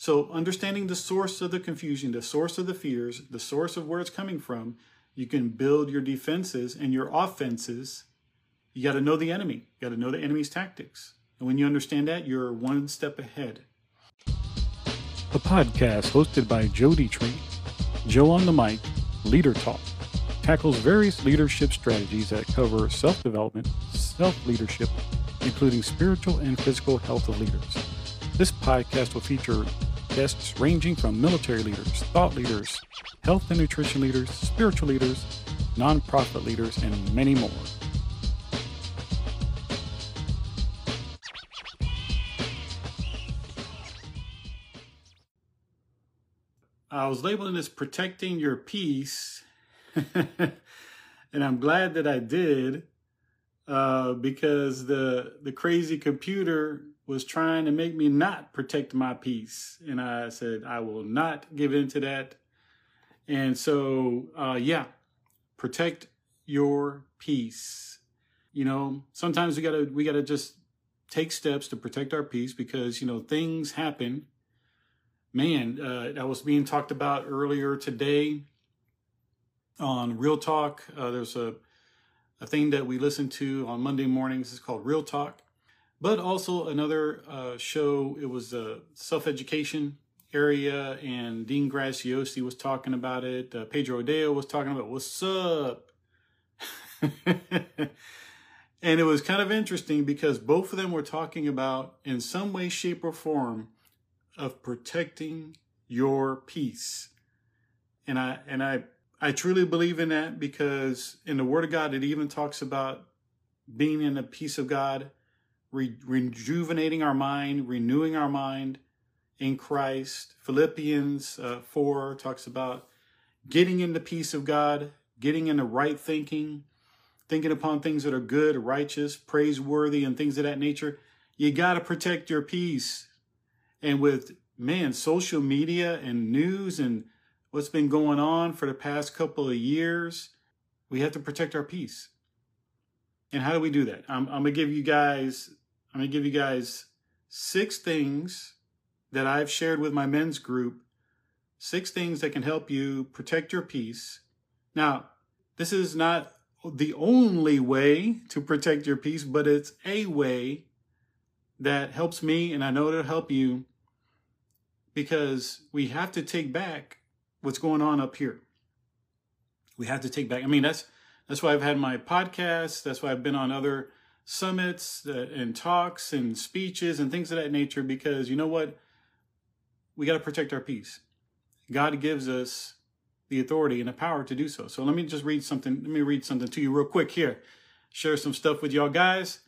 So understanding the source of the confusion, the source of the fears, the source of where it's coming from, you can build your defenses and your offenses. You got to know the enemy. You got to know the enemy's tactics. And when you understand that, you're one step ahead. A podcast hosted by Jody Trent, Joe on the Mic, Leader Talk, tackles various leadership strategies that cover self-development, self-leadership, including spiritual and physical health of leaders. This podcast will feature guests ranging from military leaders, thought leaders, health and nutrition leaders, spiritual leaders, nonprofit leaders, and many more. I was labeling this protecting your peace, and I'm glad that I did, because the crazy computer was trying to make me not protect my peace. And I said, I will not give in to that. And so, yeah, protect your peace. You know, sometimes we gotta just take steps to protect our peace because, you know, things happen. Man, that was being talked about earlier today on Real Talk. There's a thing that we listen to on Monday mornings. It's called Real Talk. But also another show, it was a self-education area, and Dean Graziosi was talking about it. Pedro Odeo was talking about, what's up? And it was kind of interesting because both of them were talking about, in some way, shape, or form, of protecting your peace. And I truly believe in that because in the Word of God, it even talks about being in the peace of God, rejuvenating our mind, renewing our mind in Christ. Philippians 4 talks about getting in the peace of God, getting in the right thinking, thinking upon things that are good, righteous, praiseworthy, and things of that nature. You got to protect your peace. And with, man, social media and news and what's been going on for the past couple of years, we have to protect our peace. And how do we do that? I'm gonna give you guys 6 things that I've shared with my men's group, 6 things that can help you protect your peace. Now, this is not the only way to protect your peace, but it's a way that helps me, and I know it'll help you, because we have to take back what's going on up here. We have to take back. I mean, that's why I've had my podcast. That's why I've been on other summits and talks and speeches and things of that nature, because you know what? We got to protect our peace. God gives us the authority and the power to do so. So let me just read something. Let me read something to you real quick here. Share some stuff with y'all guys.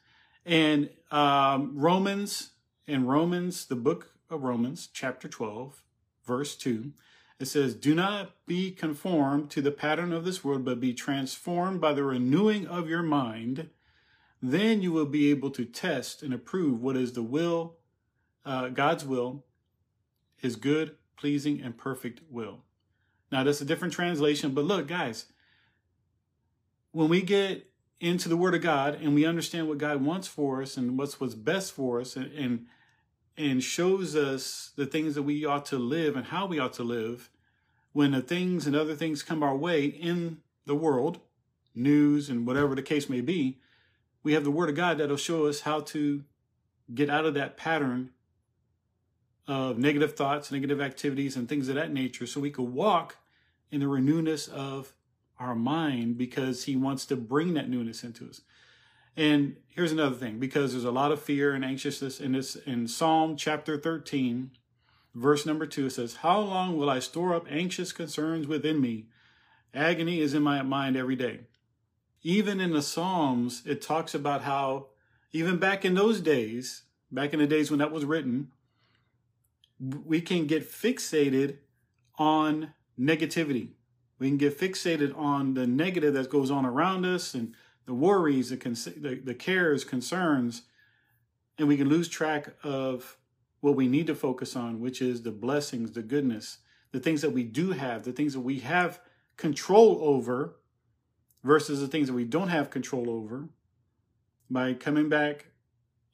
And Romans, the book of Romans, chapter 12, verse 2, it says, "Do not be conformed to the pattern of this world, but be transformed by the renewing of your mind. Then you will be able to test and approve what is the will, God's will, his good, pleasing, and perfect will." Now, that's a different translation, but look, guys, when we get into the Word of God and we understand what God wants for us and what's best for us, and shows us the things that we ought to live and how we ought to live, when the things and other things come our way in the world, news and whatever the case may be, we have the Word of God that'll show us how to get out of that pattern of negative thoughts, negative activities, and things of that nature, so we could walk in the renewness of our mind, because he wants to bring that newness into us. And here's another thing, because there's a lot of fear and anxiousness in this. In Psalm chapter 13, verse number 2, it says, "How long will I store up anxious concerns within me? Agony is in my mind every day." Even in the Psalms, it talks about how, even back in those days, back in the days when that was written, we can get fixated on negativity. We can get fixated on the negative that goes on around us and the worries, the cares, concerns, and we can lose track of what we need to focus on, which is the blessings, the goodness, the things that we do have, the things that we have control over versus the things that we don't have control over, by coming back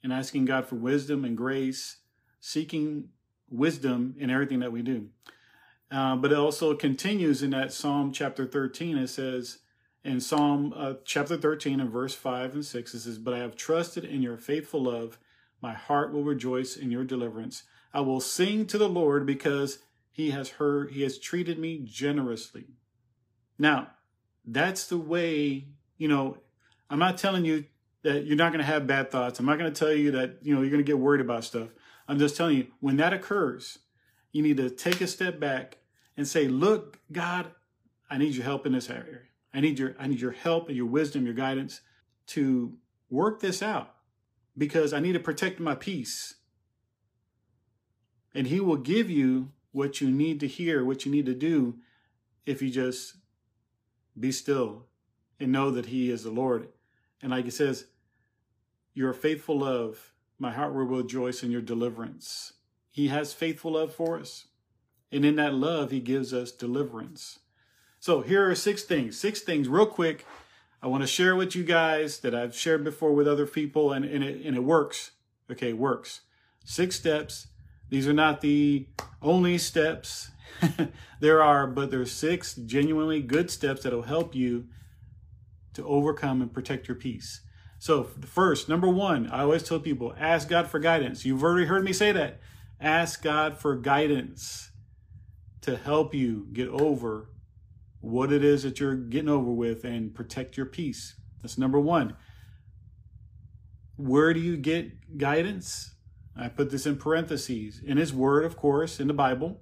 and asking God for wisdom and grace, seeking wisdom in everything that we do. But it also continues in that Psalm chapter 13. It says in Psalm chapter 13 and verse 5 and 6, it says, "But I have trusted in your faithful love. My heart will rejoice in your deliverance. I will sing to the Lord because he has treated me generously." Now, that's the way, you know, I'm not telling you that you're not going to have bad thoughts. I'm not going to tell you that, you know, you're going to get worried about stuff. I'm just telling you, when that occurs, you need to take a step back and say, "Look, God, I need your help in this area. I need your help and your wisdom, your guidance to work this out, because I need to protect my peace." And he will give you what you need to hear, what you need to do, if you just be still and know that he is the Lord. And like it says, your faithful love, my heart will rejoice in your deliverance. He has faithful love for us. And in that love, he gives us deliverance. So here are six things real quick. I want to share with you guys that I've shared before with other people, and it works. Okay, it works. 6 steps. These are not the only steps there are, but there's 6 genuinely good steps that will help you to overcome and protect your peace. So first, number one, I always tell people, ask God for guidance. You've already heard me say that. Ask God for guidance to help you get over what it is that you're getting over with and protect your peace. That's number one. Where do you get guidance? I put this in parentheses. In his word, of course, in the Bible,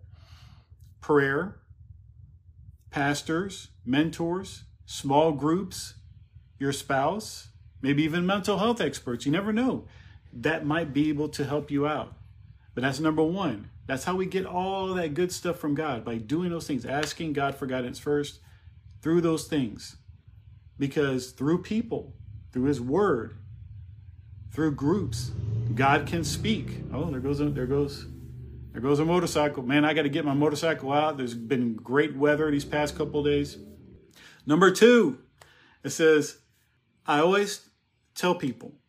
prayer, pastors, mentors, small groups, your spouse, maybe even mental health experts. You never know. That might be able to help you out. But that's number one. That's how we get all that good stuff from God, by doing those things, asking God for guidance first through those things. Because through people, through his word, through groups, God can speak. Oh, there goes a motorcycle. Man, I got to get my motorcycle out. There's been great weather these past couple of days. Number two, it says, I always tell people,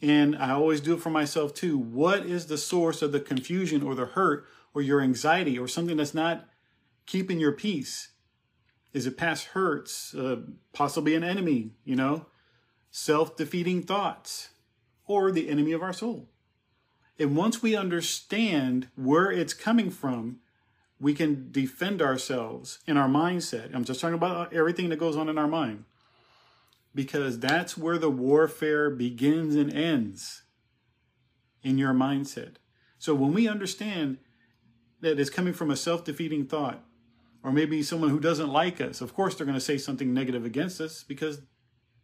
and I always do it for myself too, what is the source of the confusion or the hurt or your anxiety or something that's not keeping your peace? Is it past hurts, possibly an enemy, you know, self-defeating thoughts, or the enemy of our soul? And once we understand where it's coming from, we can defend ourselves in our mindset. I'm just talking about everything that goes on in our mind, because that's where the warfare begins and ends, in your mindset. So when we understand that it's coming from a self-defeating thought, or maybe someone who doesn't like us, of course they're going to say something negative against us, because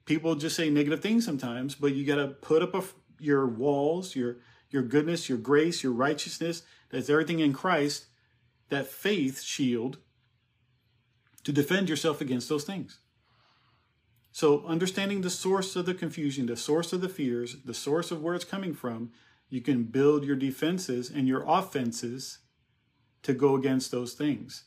people just say negative things sometimes. But you got to put up your walls, your goodness, your grace, your righteousness. That's everything in Christ, that faith shield, to defend yourself against those things. So understanding the source of the confusion, the source of the fears, the source of where it's coming from, you can build your defenses and your offenses to go against those things.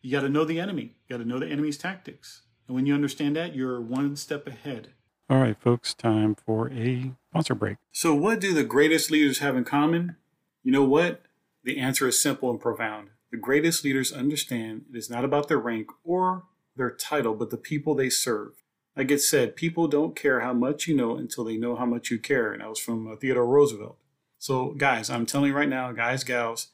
You got to know the enemy. You got to know the enemy's tactics. And when you understand that, you're one step ahead. All right, folks, time for a sponsor break. So what do the greatest leaders have in common? You know what? The answer is simple and profound. The greatest leaders understand it is not about their rank or their title, but the people they serve. Like it said, people don't care how much you know until they know how much you care. And that was from Theodore Roosevelt. So guys, I'm telling you right now, guys, gals,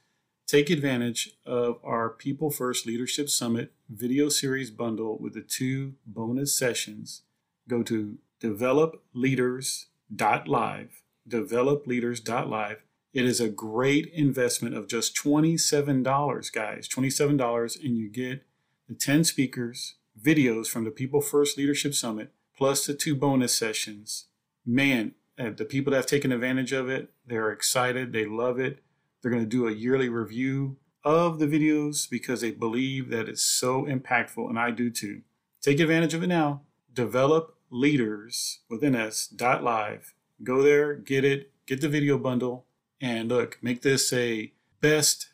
take advantage of our People First Leadership Summit video series bundle with the 2 bonus sessions. Go to developleaders.live, developleaders.live. It is a great investment of just $27, guys, $27. And you get the 10 speakers, videos from the People First Leadership Summit, plus the 2 bonus sessions. Man, the people that have taken advantage of it, they're excited. They love it. They're going to do a yearly review of the videos because they believe that it's so impactful, and I do too. Take advantage of it now. Develop Leaders within us.live. Go there, get it, get the video bundle, and look, make this a best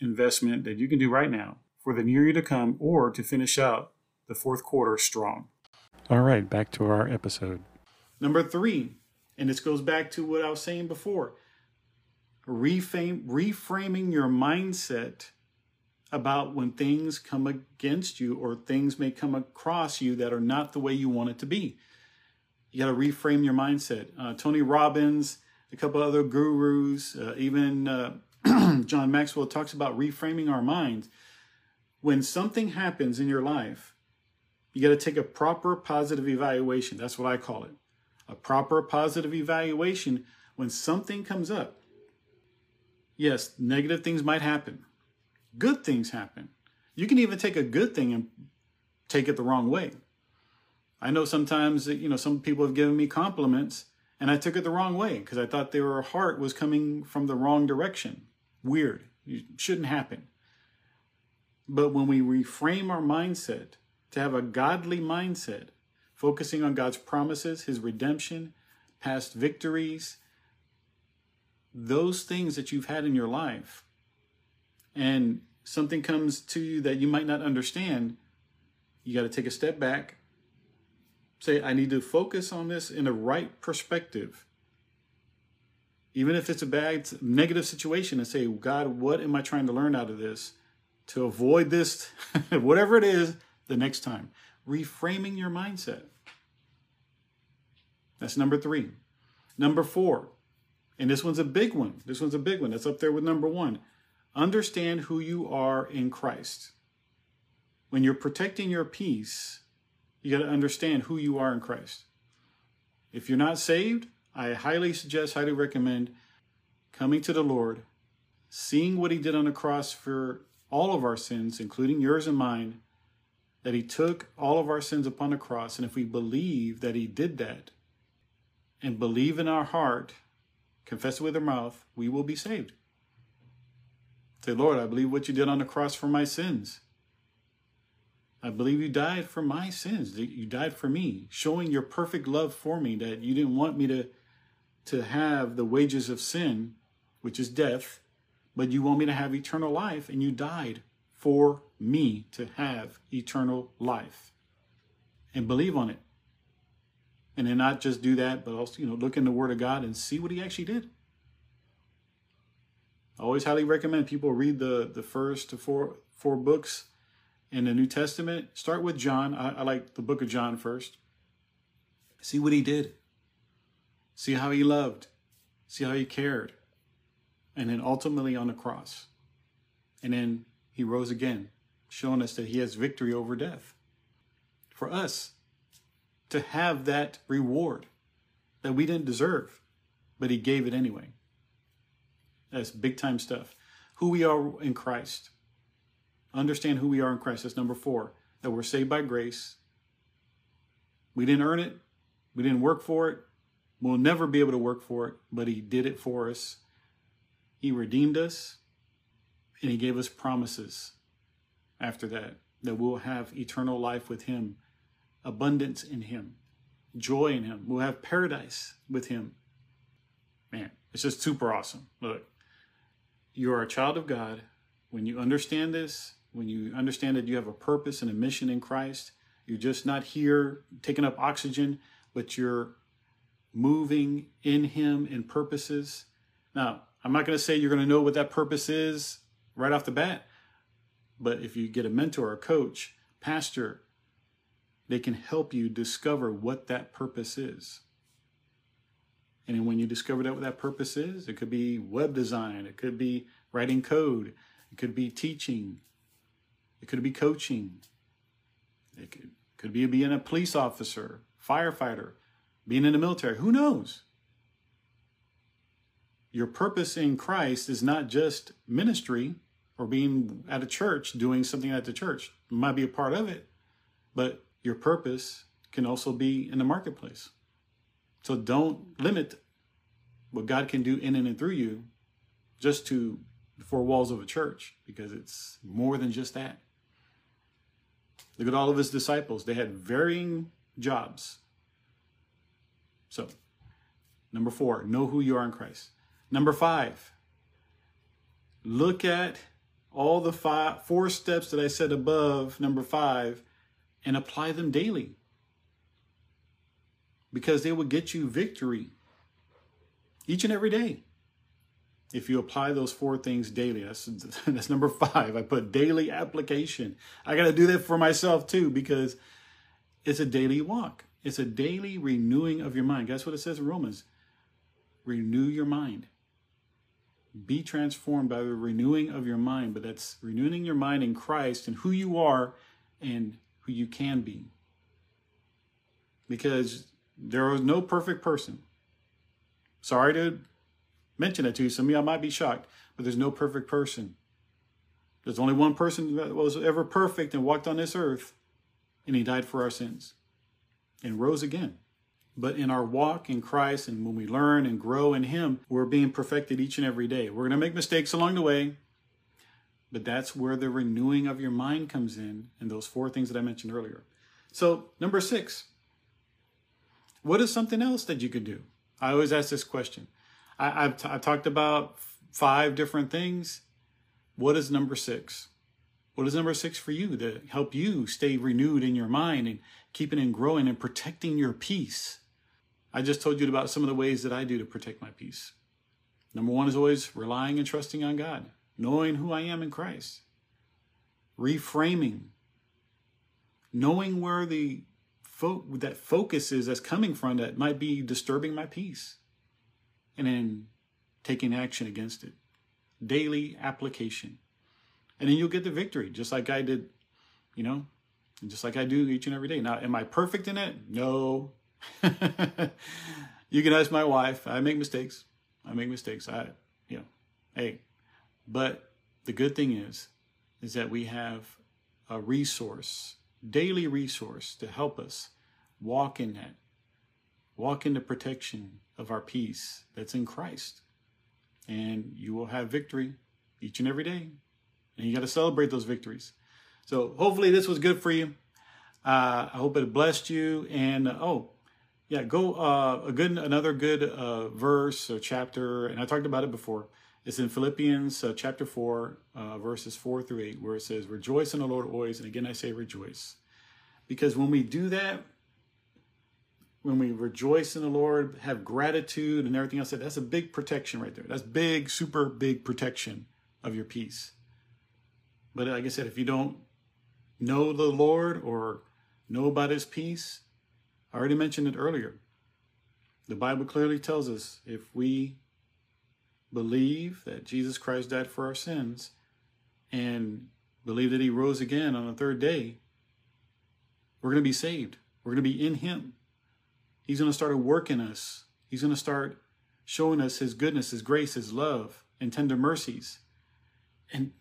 investment that you can do right now for the near year to come, or to finish out the 4th quarter strong. All right, back to our episode. Number 3, and this goes back to what I was saying before. reframing your mindset about when things come against you or things may come across you that are not the way you want it to be. You got to reframe your mindset. Tony Robbins, a couple other gurus, even John Maxwell talks about reframing our minds. When something happens in your life, you got to take a proper positive evaluation. That's what I call it. A proper positive evaluation when something comes up. Yes, negative things might happen. Good things happen. You can even take a good thing and take it the wrong way. I know sometimes, some people have given me compliments and I took it the wrong way because I thought their heart was coming from the wrong direction. Weird. It shouldn't happen. But when we reframe our mindset to have a godly mindset, focusing on God's promises, His redemption, past victories, those things that you've had in your life, and something comes to you that you might not understand, you got to take a step back, say, I need to focus on this in the right perspective. Even if it's a bad, negative situation, and say, God, what am I trying to learn out of this to avoid this, whatever it is, the next time? Reframing your mindset. That's number 3. Number 4, and this one's a big one. This one's a big one. That's up there with number 1. Understand who you are in Christ. When you're protecting your peace, you got to understand who you are in Christ. If you're not saved, I highly recommend coming to the Lord, seeing what He did on the cross for all of our sins, including yours and mine, that He took all of our sins upon the cross. And if we believe that He did that and believe in our heart, confess it with our mouth, we will be saved. Say, Lord, I believe what You did on the cross for my sins. I believe You died for my sins. You died for me, showing Your perfect love for me, that You didn't want me to have the wages of sin, which is death, but You want me to have eternal life, and You died for me to have eternal life. And believe on it. And then not just do that, but also, look in the Word of God and see what He actually did. I always highly recommend people read the first four books in the New Testament. Start with John. I like the book of John first. See what He did. See how He loved. See how He cared. And then ultimately on the cross. And then He rose again, showing us that He has victory over death. For us to have that reward that we didn't deserve, but He gave it anyway. That's big time stuff. Who we are in Christ. Understand who we are in Christ. That's number 4. That we're saved by grace. We didn't earn it. We didn't work for it. We'll never be able to work for it, but He did it for us. He redeemed us. And He gave us promises after that we'll have eternal life with Him, abundance in Him, joy in Him. We'll have paradise with Him. Man, it's just super awesome. Look, you are a child of God. When you understand this, when you understand that you have a purpose and a mission in Christ, you're just not here taking up oxygen, but you're moving in Him in purposes. Now, I'm not going to say you're going to know what that purpose is right off the bat, but if you get a mentor, a coach, pastor, they can help you discover what that purpose is. And then when you discover that what that purpose is, it could be web design, it could be writing code, it could be teaching, it could be coaching, it could be being a police officer, firefighter, being in the military, who knows? Your purpose in Christ is not just ministry or being at a church, doing something at the church. It might be a part of it, but your purpose can also be in the marketplace. So don't limit what God can do in and through you just to the 4 walls of a church, because it's more than just that. Look at all of His disciples. They had varying jobs. So, number 4, know who you are in Christ. Number 5, look at all the 4 steps that I said above, number 5, and apply them daily, because they will get you victory each and every day. If you apply those four things daily, that's number five. I put daily application. I got to do that for myself too, because it's a daily walk. It's a daily renewing of your mind. That's what it says in Romans. Renew your mind. Be transformed by the renewing of your mind. But that's renewing your mind in Christ and who you are and who you can be. Because there is no perfect person. Sorry to mention it to you. Some of y'all might be shocked, but there's no perfect person. There's only one person that was ever perfect and walked on this earth, and he died for our sins and rose again. But in our walk in Christ, and when we learn and grow in him, we're being perfected each and every day. We're going to make mistakes along the way, but that's where the renewing of your mind comes in, and those four things that I mentioned earlier. So number six, what is something else that you could do? I always ask this question. I've talked about five different things. What is number six? What is number six for you to help you stay renewed in your mind and keeping and growing and protecting your peace? I just told you about some of the ways that I do to protect my peace. Number one is always relying and trusting on God, knowing who I am in Christ, reframing, knowing where the focus is that's coming from that might be disturbing my peace, and then taking action against it. Daily application. And then you'll get the victory, just like I did, you know, and just like I do each and every day. Now, am I perfect in it? No. You can ask my wife. I make mistakes. But the good thing is that we have a resource, daily resource to help us walk in that, walk in the protection of our peace that's in Christ. And you will have victory each and every day. And you got to celebrate those victories. So hopefully this was good for you. I hope it blessed you. And another good verse or chapter. And I talked about it before. It's in Philippians chapter 4, verses 4-8, where it says, "Rejoice in the Lord always." And again, I say rejoice. Because when we do that, when we rejoice in the Lord, have gratitude and everything else, that's a big protection right there. That's big, super big protection of your peace. But like I said, if you don't know the Lord or know about his peace, I already mentioned it earlier. The Bible clearly tells us if we believe that Jesus Christ died for our sins and believe that he rose again on the third day, we're going to be saved. We're going to be in him. He's going to start a work in us. He's going to start showing us his goodness, his grace, his love, and tender mercies. And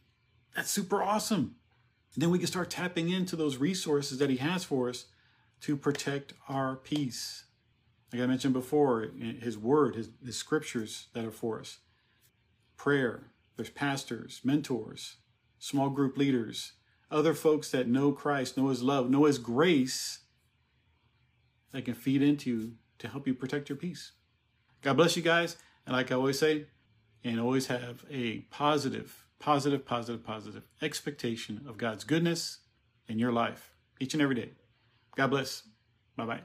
that's super awesome. And then we can start tapping into those resources that he has for us to protect our peace. Like I mentioned before, his word, his scriptures that are for us. Prayer. There's pastors, mentors, small group leaders, other folks that know Christ, know his love, know his grace, that can feed into you to help you protect your peace. God bless you guys. And like I always say, and always have a positive expectation of God's goodness in your life each and every day. God bless. Bye-bye.